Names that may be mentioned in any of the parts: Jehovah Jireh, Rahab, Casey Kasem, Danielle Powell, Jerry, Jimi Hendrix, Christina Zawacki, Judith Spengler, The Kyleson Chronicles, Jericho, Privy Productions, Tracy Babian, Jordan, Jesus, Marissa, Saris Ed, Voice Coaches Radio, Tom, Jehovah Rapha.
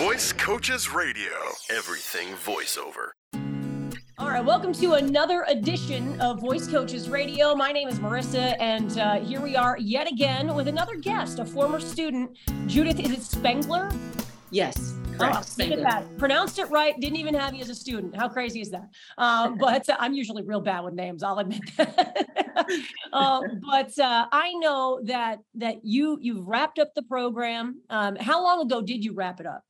Voice Coaches Radio. Everything voiceover. All right, welcome to another edition of Voice Coaches Radio. My name is Marissa, and here we are yet again with another guest, a former student. Judith, is it Spengler? Yes, correct. Oh, Spengler. Look at that. Pronounced it right, didn't even have you as a student. How crazy is that? But I'm usually real bad with names, I'll admit that. but I know that you've wrapped up the program. How long ago did you wrap it up?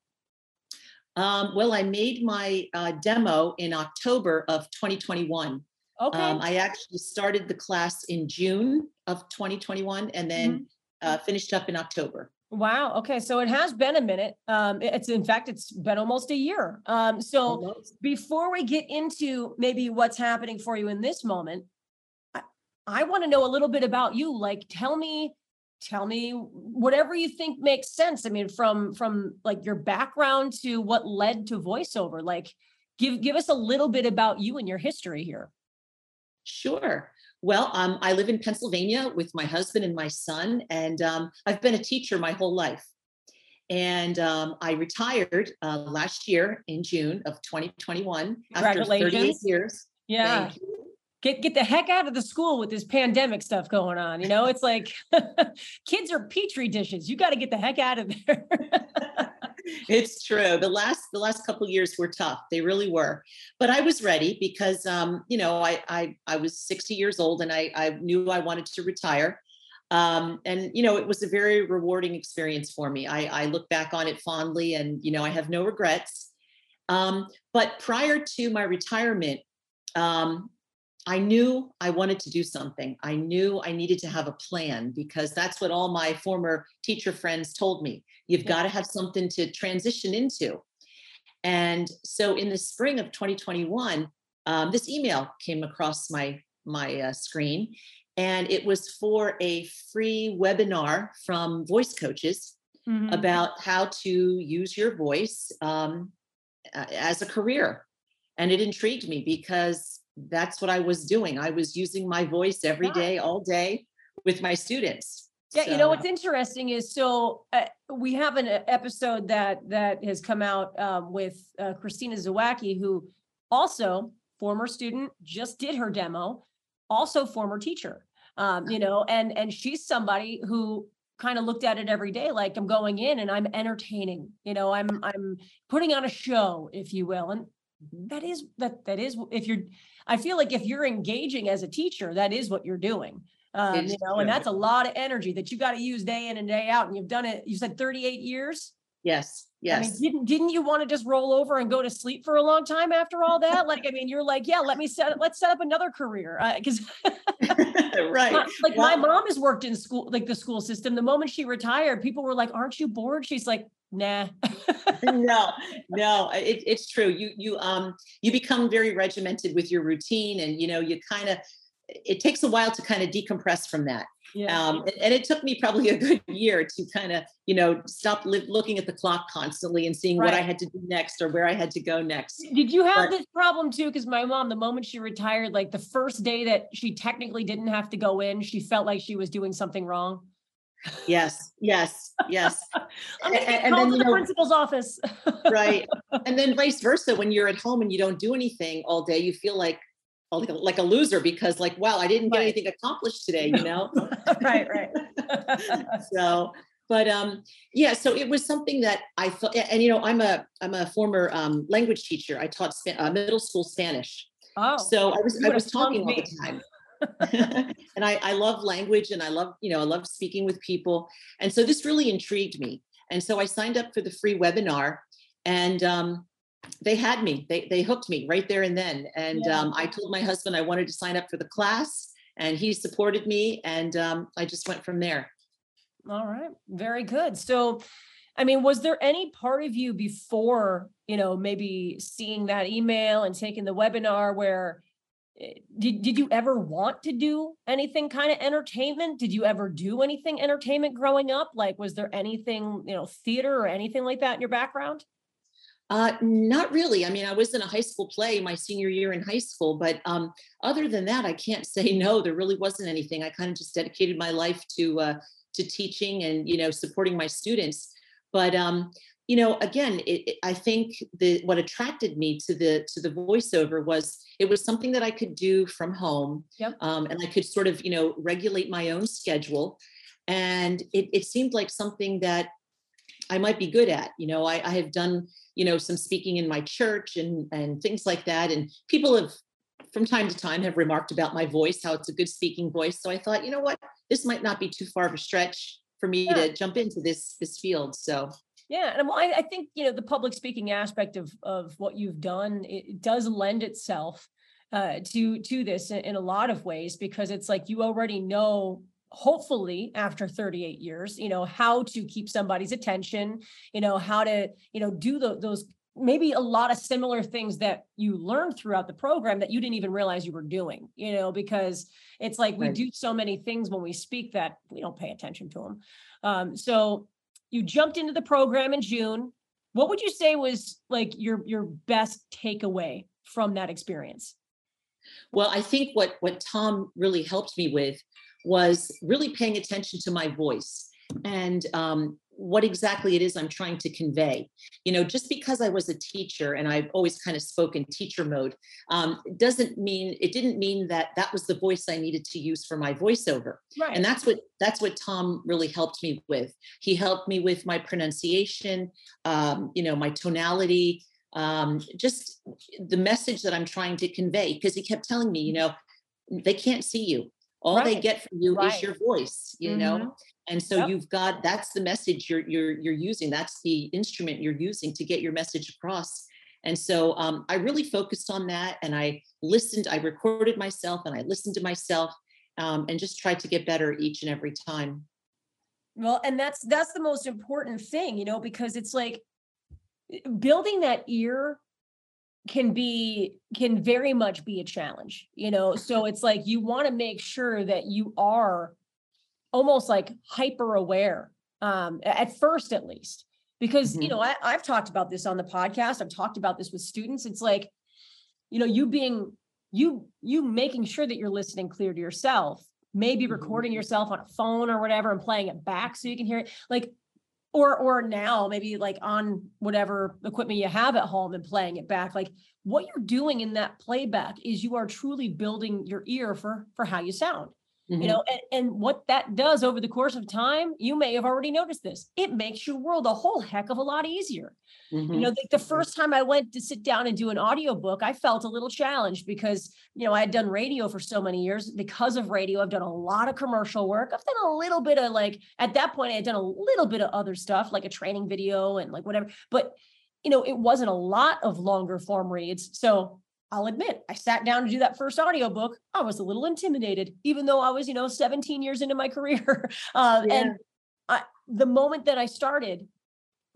Well, I made my demo in October of 2021. Okay. I actually started the class in June of 2021 and then finished up in October. Wow. Okay. So it has been a minute. It's been almost a year. Before we get into maybe what's happening for you in this moment, I want to know a little bit about you. Like, tell me whatever you think makes sense. I mean, from like your background to what led to voiceover, like give us a little bit about you and your history here. Sure. Well, I live in Pennsylvania with my husband and my son, and I've been a teacher my whole life. And I retired last year in June of 2021 after 38 years. Yeah. Thank you. Get the heck out of the school with this pandemic stuff going on. You know, it's like kids are petri dishes. You got to get the heck out of there. It's true. The last couple of years were tough. They really were. But I was ready because, I was 60 years old and I knew I wanted to retire. It was a very rewarding experience for me. I look back on it fondly and, I have no regrets. But prior to my retirement, I knew I wanted to do something. I knew I needed to have a plan because that's what all my former teacher friends told me. You've got to have something to transition into. And so in the spring of 2021, this email came across my screen, and it was for a free webinar from Voice Coaches about how to use your voice as a career. And it intrigued me because that's what I was doing. I was using my voice every day, all day with my students. Yeah. So. You know, what's interesting is, we have an episode that has come out with Christina Zawacki, who also former student, just did her demo, also former teacher, and she's somebody who kind of looked at it every day. Like, I'm going in and I'm entertaining, I'm putting on a show, if you will. And that is I feel like if you're engaging as a teacher, that is what you're doing, and that's a lot of energy that you got to use day in and day out. And you've done it, you said 38 years. Yes. I mean, didn't you want to just roll over and go to sleep for a long time after all that? Like, I mean, you're like, yeah, let's set up another career. Right. My mom has worked in school, like the school system. The moment she retired, people were like, aren't you bored? She's like, nah. No, it's true. You become very regimented with your routine, and it takes a while to kind of decompress from that. Yeah. And it took me probably a good year to kind of, stop looking at the clock constantly and seeing what I had to do next or where I had to go next. Did you have this problem too? Because my mom, the moment she retired, like the first day that she technically didn't have to go in, she felt like she was doing something wrong. Yes. I'm going to get called to the principal's office. Right. And then vice versa, when you're at home and you don't do anything all day, you feel like a loser because like, wow, I didn't get anything accomplished today, Right. So, but so it was something that I thought, and I'm a former language teacher. I taught middle school Spanish. Oh. So I was talking all the time. And I love language, and I love speaking with people. And so this really intrigued me. And so I signed up for the free webinar, and they had me, they hooked me right there and then. And I told my husband I wanted to sign up for the class, and he supported me, and I just went from there. All right. Very good. So, I mean, was there any part of you before, maybe seeing that email and taking the webinar where did you ever want to do anything kind of entertainment? Did you ever do anything entertainment growing up? Like, was there anything, theater or anything like that in your background? Not really. I mean, I was in a high school play my senior year in high school, but other than that, I can't say no, there really wasn't anything. I kind of just dedicated my life to teaching and, supporting my students. But you know, again, I think what attracted me to the voiceover was it was something that I could do from home, yep. And I could sort of, you know, regulate my own schedule, and it seemed like something that I might be good at. You know, I have done, you know, some speaking in my church and things like that, and people have from time to time have remarked about my voice, how it's a good speaking voice. So I thought, you know what, this might not be too far of a stretch for me yeah. to jump into this field. So. Yeah. And well, I think, you know, the public speaking aspect of what you've done, it does lend itself to this in a lot of ways, because it's like, you already know, hopefully after 38 years, you know, how to keep somebody's attention, you know, how to, you know, do those maybe a lot of similar things that you learned throughout the program that you didn't even realize you were doing, you know, because it's like we right. do so many things when we speak that we don't pay attention to them. So you jumped into the program in June. What would you say was like your best takeaway from that experience? Well, I think what Tom really helped me with was really paying attention to my voice and what exactly it is I'm trying to convey. You know, just because I was a teacher and I've always kind of spoken teacher mode, it didn't mean that was the voice I needed to use for my voiceover. Right. And that's what Tom really helped me with. He helped me with my pronunciation, you know, my tonality, just the message that I'm trying to convey, because he kept telling me, you know, they can't see you. All right. they get from you right. is your voice, you mm-hmm. know? And so yep. That's the message you're using. That's the instrument you're using to get your message across. And so I really focused on that, and I recorded myself and I listened to myself and just tried to get better each and every time. Well, and that's the most important thing, you know, because it's like building that ear can very much be a challenge, you know? So it's like, you want to make sure that you are almost like hyper aware, at first, at least, because, mm-hmm. you know, I've talked about this on the podcast. I've talked about this with students. It's like, you know, you making sure that you're listening clear to yourself, maybe mm-hmm. recording yourself on a phone or whatever and playing it back so you can hear it, like, or now maybe like on whatever equipment you have at home and playing it back. Like what you're doing in that playback is you are truly building your ear for how you sound. You know, and what that does over the course of time, you may have already noticed this. It makes your world a whole heck of a lot easier. Mm-hmm. You know, like the first time I went to sit down and do an audiobook, I felt a little challenged because, you know, I had done radio for so many years. Because of radio, I've done a lot of commercial work. I've done a little bit of like, at that point, I had done a little bit of other stuff like a training video and like whatever. But, you know, it wasn't a lot of longer form reads. So I'll admit, I sat down to do that first audiobook. I was a little intimidated, even though I was, you know, 17 years into my career. Yeah. And the moment that I started,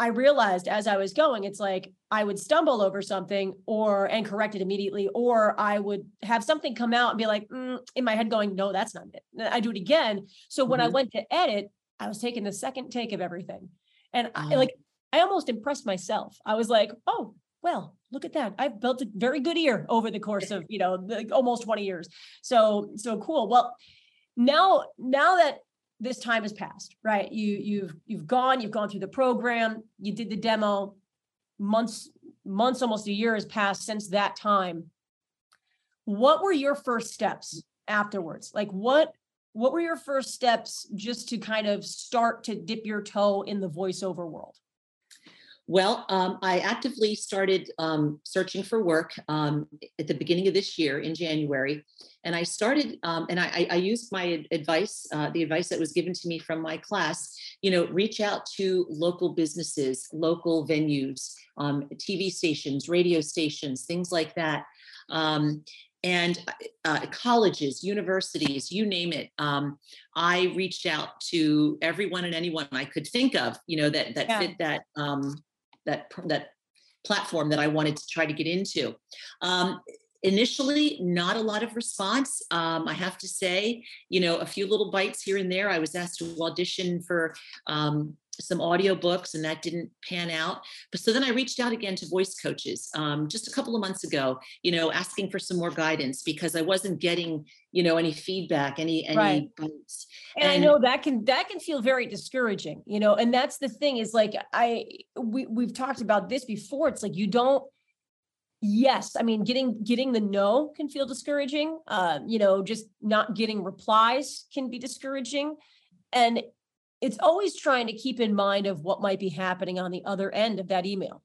I realized as I was going, it's like I would stumble over something and correct it immediately, or I would have something come out and be like, in my head going, no, that's not it. I do it again. So when mm-hmm. I went to edit, I was taking the second take of everything. And I almost impressed myself. I was like, oh, well, look at that. I've built a very good ear over the course of, you know, like almost 20 years. So cool. Well, now that this time has passed, right? You've gone through the program, you did the demo, months, almost a year has passed since that time. What were your first steps afterwards? Like what were your first steps just to kind of start to dip your toe in the voiceover world? Well, I actively started searching for work at the beginning of this year in January. And I started, and I used my advice, the advice that was given to me from my class, you know, reach out to local businesses, local venues, TV stations, radio stations, things like that. And colleges, universities, you name it. I reached out to everyone and anyone I could think of, you know, that yeah. fit that, that platform that I wanted to try to get into. Initially, not a lot of response. I have to say, you know, a few little bites here and there. I was asked to audition for some audio books, and that didn't pan out. But so then I reached out again to voice coaches just a couple of months ago, you know, asking for some more guidance because I wasn't getting, you know, any feedback, any right. bites. And I know that can feel very discouraging, you know, and that's the thing is like, we've talked about this before. It's like, you don't, yes. I mean, getting the no can feel discouraging. You know, just not getting replies can be discouraging. And it's always trying to keep in mind of what might be happening on the other end of that email.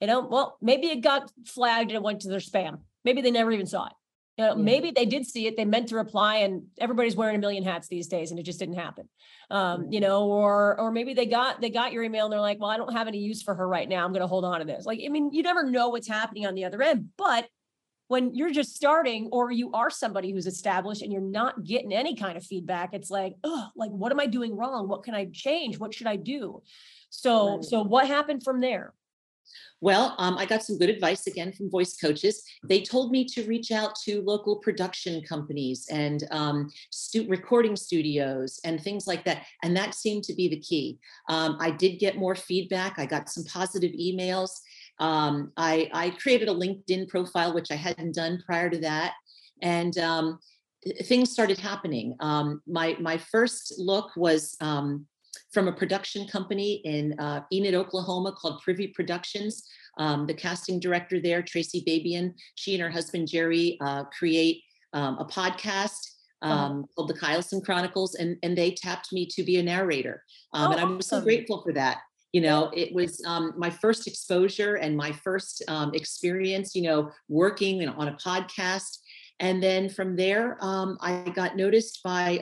You know, well, maybe it got flagged and it went to their spam. Maybe they never even saw it. You know, yeah. Maybe they did see it. They meant to reply, and everybody's wearing a million hats these days, and it just didn't happen. You know, or maybe they got your email and they're like, well, I don't have any use for her right now. I'm going to hold on to this. Like, I mean, you never know what's happening on the other end, but when you're just starting or you are somebody who's established and you're not getting any kind of feedback, it's like, oh, like, what am I doing wrong? What can I change? What should I do? So, right. So what happened from there? Well, I got some good advice again from voice coaches. They told me to reach out to local production companies and recording studios and things like that. And that seemed to be the key. I did get more feedback. I got some positive emails. I created a LinkedIn profile, which I hadn't done prior to that. And things started happening. My first look was from a production company in Enid, Oklahoma called Privy Productions. The casting director there, Tracy Babian, she and her husband, Jerry, create a podcast called The Kyleson Chronicles, and they tapped me to be a narrator. And I'm so grateful for that. You know, it was my first exposure and my first experience, you know, working on a podcast. And then from there, I got noticed by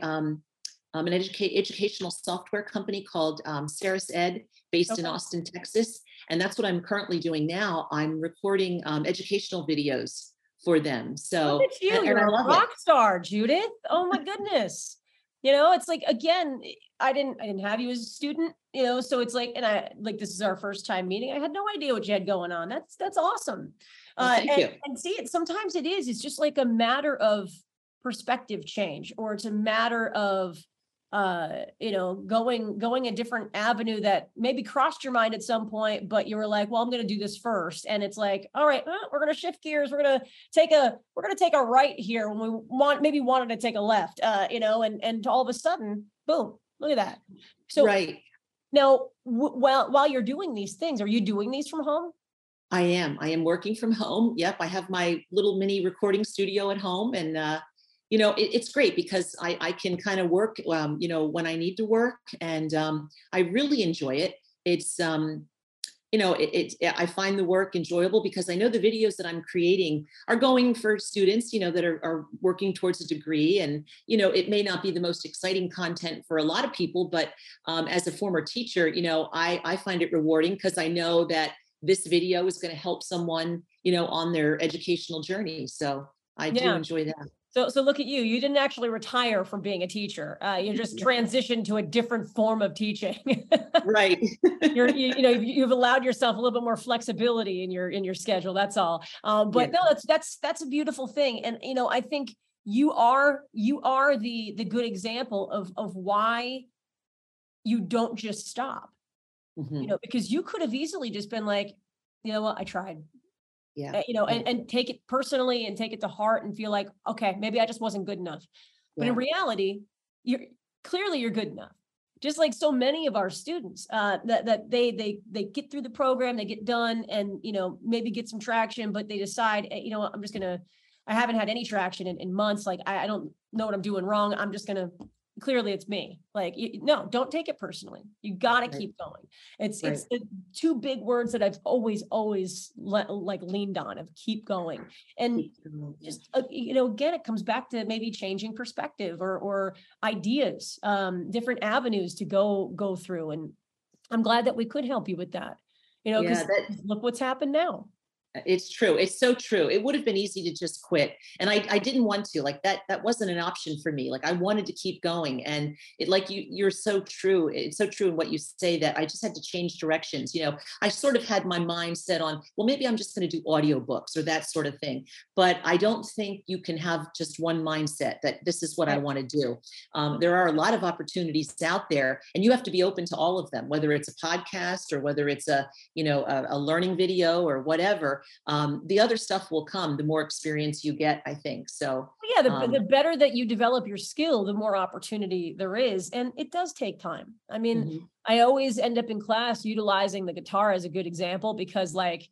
an educational software company called Saris Ed, based in Austin, Texas. And that's what I'm currently doing now. I'm recording educational videos for them. So look at you. You're a rock star, Judith. Oh, my goodness. You know, it's like, again, I didn't have you as a student, you know, so it's like, and I like, this is our first time meeting. I had no idea what you had going on. That's awesome. Thank you. And see, sometimes it's just like a matter of perspective change, or it's a matter of, you know, going a different avenue that maybe crossed your mind at some point, but you were like, well, I'm going to do this first. And it's like, all right, we're going to shift gears. We're going to take a right here when we wanted to take a left, you know, and all of a sudden, boom, look at that. So right now, while you're doing these things, are you doing these from home? I am working from home. Yep. I have my little mini recording studio at home, and, you know, it's great because I can kind of work, you know, when I need to work, and I really enjoy it. It's, you know, I find the work enjoyable because I know the videos that I'm creating are going for students, you know, that are working towards a degree. And, you know, it may not be the most exciting content for a lot of people, but as a former teacher, you know, I find it rewarding because I know that this video is going to help someone, you know, on their educational journey. So I do enjoy that. So look at you. You didn't actually retire from being a teacher. You just transitioned to a different form of teaching. Right. You've allowed yourself a little bit more flexibility in your schedule. That's all. But yeah. No, that's a beautiful thing. And you know, I think you are the good example of why you don't just stop. Mm-hmm. You know, because you could have easily just been like, you know what, I tried. Yeah. You know, and take it personally and take it to heart and feel like, okay, maybe I just wasn't good enough. But in reality, you're good enough. Just like so many of our students that they get through the program, they get done and, you know, maybe get some traction, but they decide, you know, I haven't had any traction in months. Like, I don't know what I'm doing wrong. I'm just going to, clearly it's me. Like, no, don't take it personally. You got to keep going. It's the two big words that I've always leaned on of keep going. And just, you know, again, it comes back to maybe changing perspective or ideas, different avenues to go through. And I'm glad that we could help you with that, you know, because look what's happened now. It's true. It's so true. It would have been easy to just quit. And I didn't want to, like, that wasn't an option for me. Like, I wanted to keep going. And it, like, you're so true. It's so true in what you say that I just had to change directions. You know, I sort of had my mind set on, well, maybe I'm just going to do audiobooks or that sort of thing. But I don't think you can have just one mindset that this is what I want to do. There are a lot of opportunities out there, and you have to be open to all of them, whether it's a podcast or whether it's a learning video or whatever. The other stuff will come the more experience you get, I think. So yeah, the better that you develop your skill, the more opportunity there is. And it does take time. I mean, mm-hmm. I always end up in class utilizing the guitar as a good example, because, like,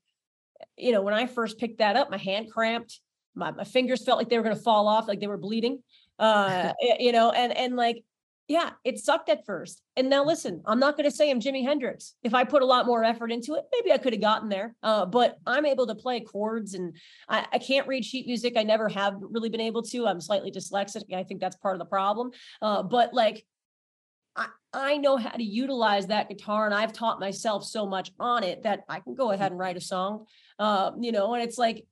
you know, when I first picked that up, my hand cramped, my fingers felt like they were going to fall off, like they were bleeding, you know, and like, yeah, it sucked at first. And now listen, I'm not going to say I'm Jimi Hendrix. If I put a lot more effort into it, maybe I could have gotten there. But I'm able to play chords, and I can't read sheet music. I never have really been able to. I'm slightly dyslexic. I think that's part of the problem. But like, I know how to utilize that guitar, and I've taught myself so much on it that I can go ahead and write a song, you know, and it's like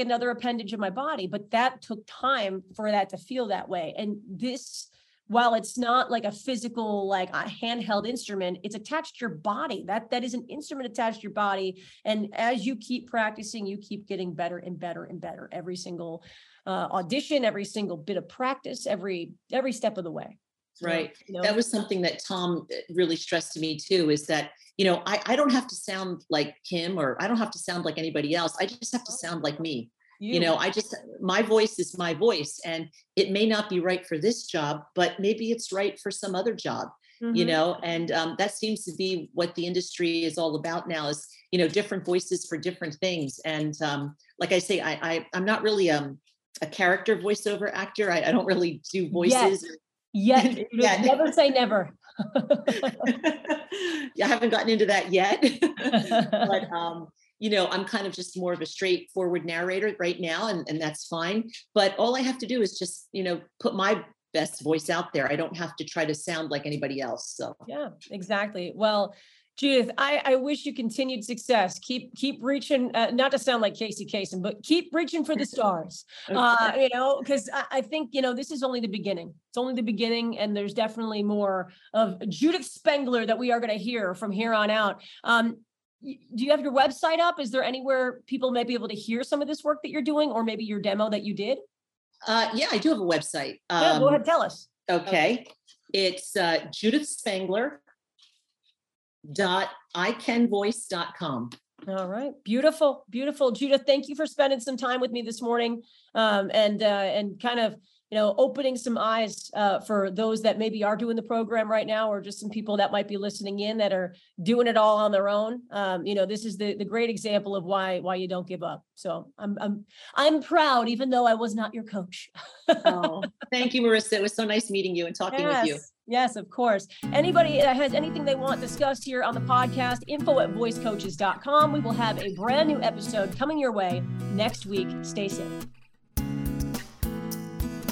another appendage of my body. But that took time for that to feel that way. And this, while it's not like a physical, like a handheld instrument, it's attached to your body. That is an instrument attached to your body. And as you keep practicing, you keep getting better and better and better every single audition, every single bit of practice, every step of the way. Right. You know? That was something that Tom really stressed to me too, is that, you know, I don't have to sound like him, or I don't have to sound like anybody else. I just have to sound like me. You know, my voice is my voice, and it may not be right for this job, but maybe it's right for some other job, mm-hmm. you know, and that seems to be what the industry is all about now is, you know, different voices for different things. And like I say, I'm not really a character voiceover actor. I don't really do voices. Yes. Yeah. Never say never. I haven't gotten into that yet, but you know, I'm kind of just more of a straightforward narrator right now, and that's fine. But all I have to do is just, you know, put my best voice out there. I don't have to try to sound like anybody else. So yeah, exactly. Well, Judith, I wish you continued success. Keep reaching, not to sound like Casey Kasem, but keep reaching for the stars, okay. You know, because I think, you know, this is only the beginning. It's only the beginning. And there's definitely more of Judith Spengler that we are going to hear from here on out. Do you have your website up? Is there anywhere people may be able to hear some of this work that you're doing, or maybe your demo that you did? Yeah, I do have a website. Yeah, go ahead, tell us. Okay. It's judithspengler.icanvoice.com. All right. Beautiful, beautiful. Judith, thank you for spending some time with me this morning and kind of, you know, opening some eyes for those that maybe are doing the program right now, or just some people that might be listening in that are doing it all on their own. You know, this is the great example of why you don't give up. So I'm proud, even though I was not your coach. Oh, thank you, Marissa. It was so nice meeting you and talking with you. Yes, of course. Anybody that has anything they want discussed here on the podcast, info@voicecoaches.com. We will have a brand new episode coming your way next week. Stay safe.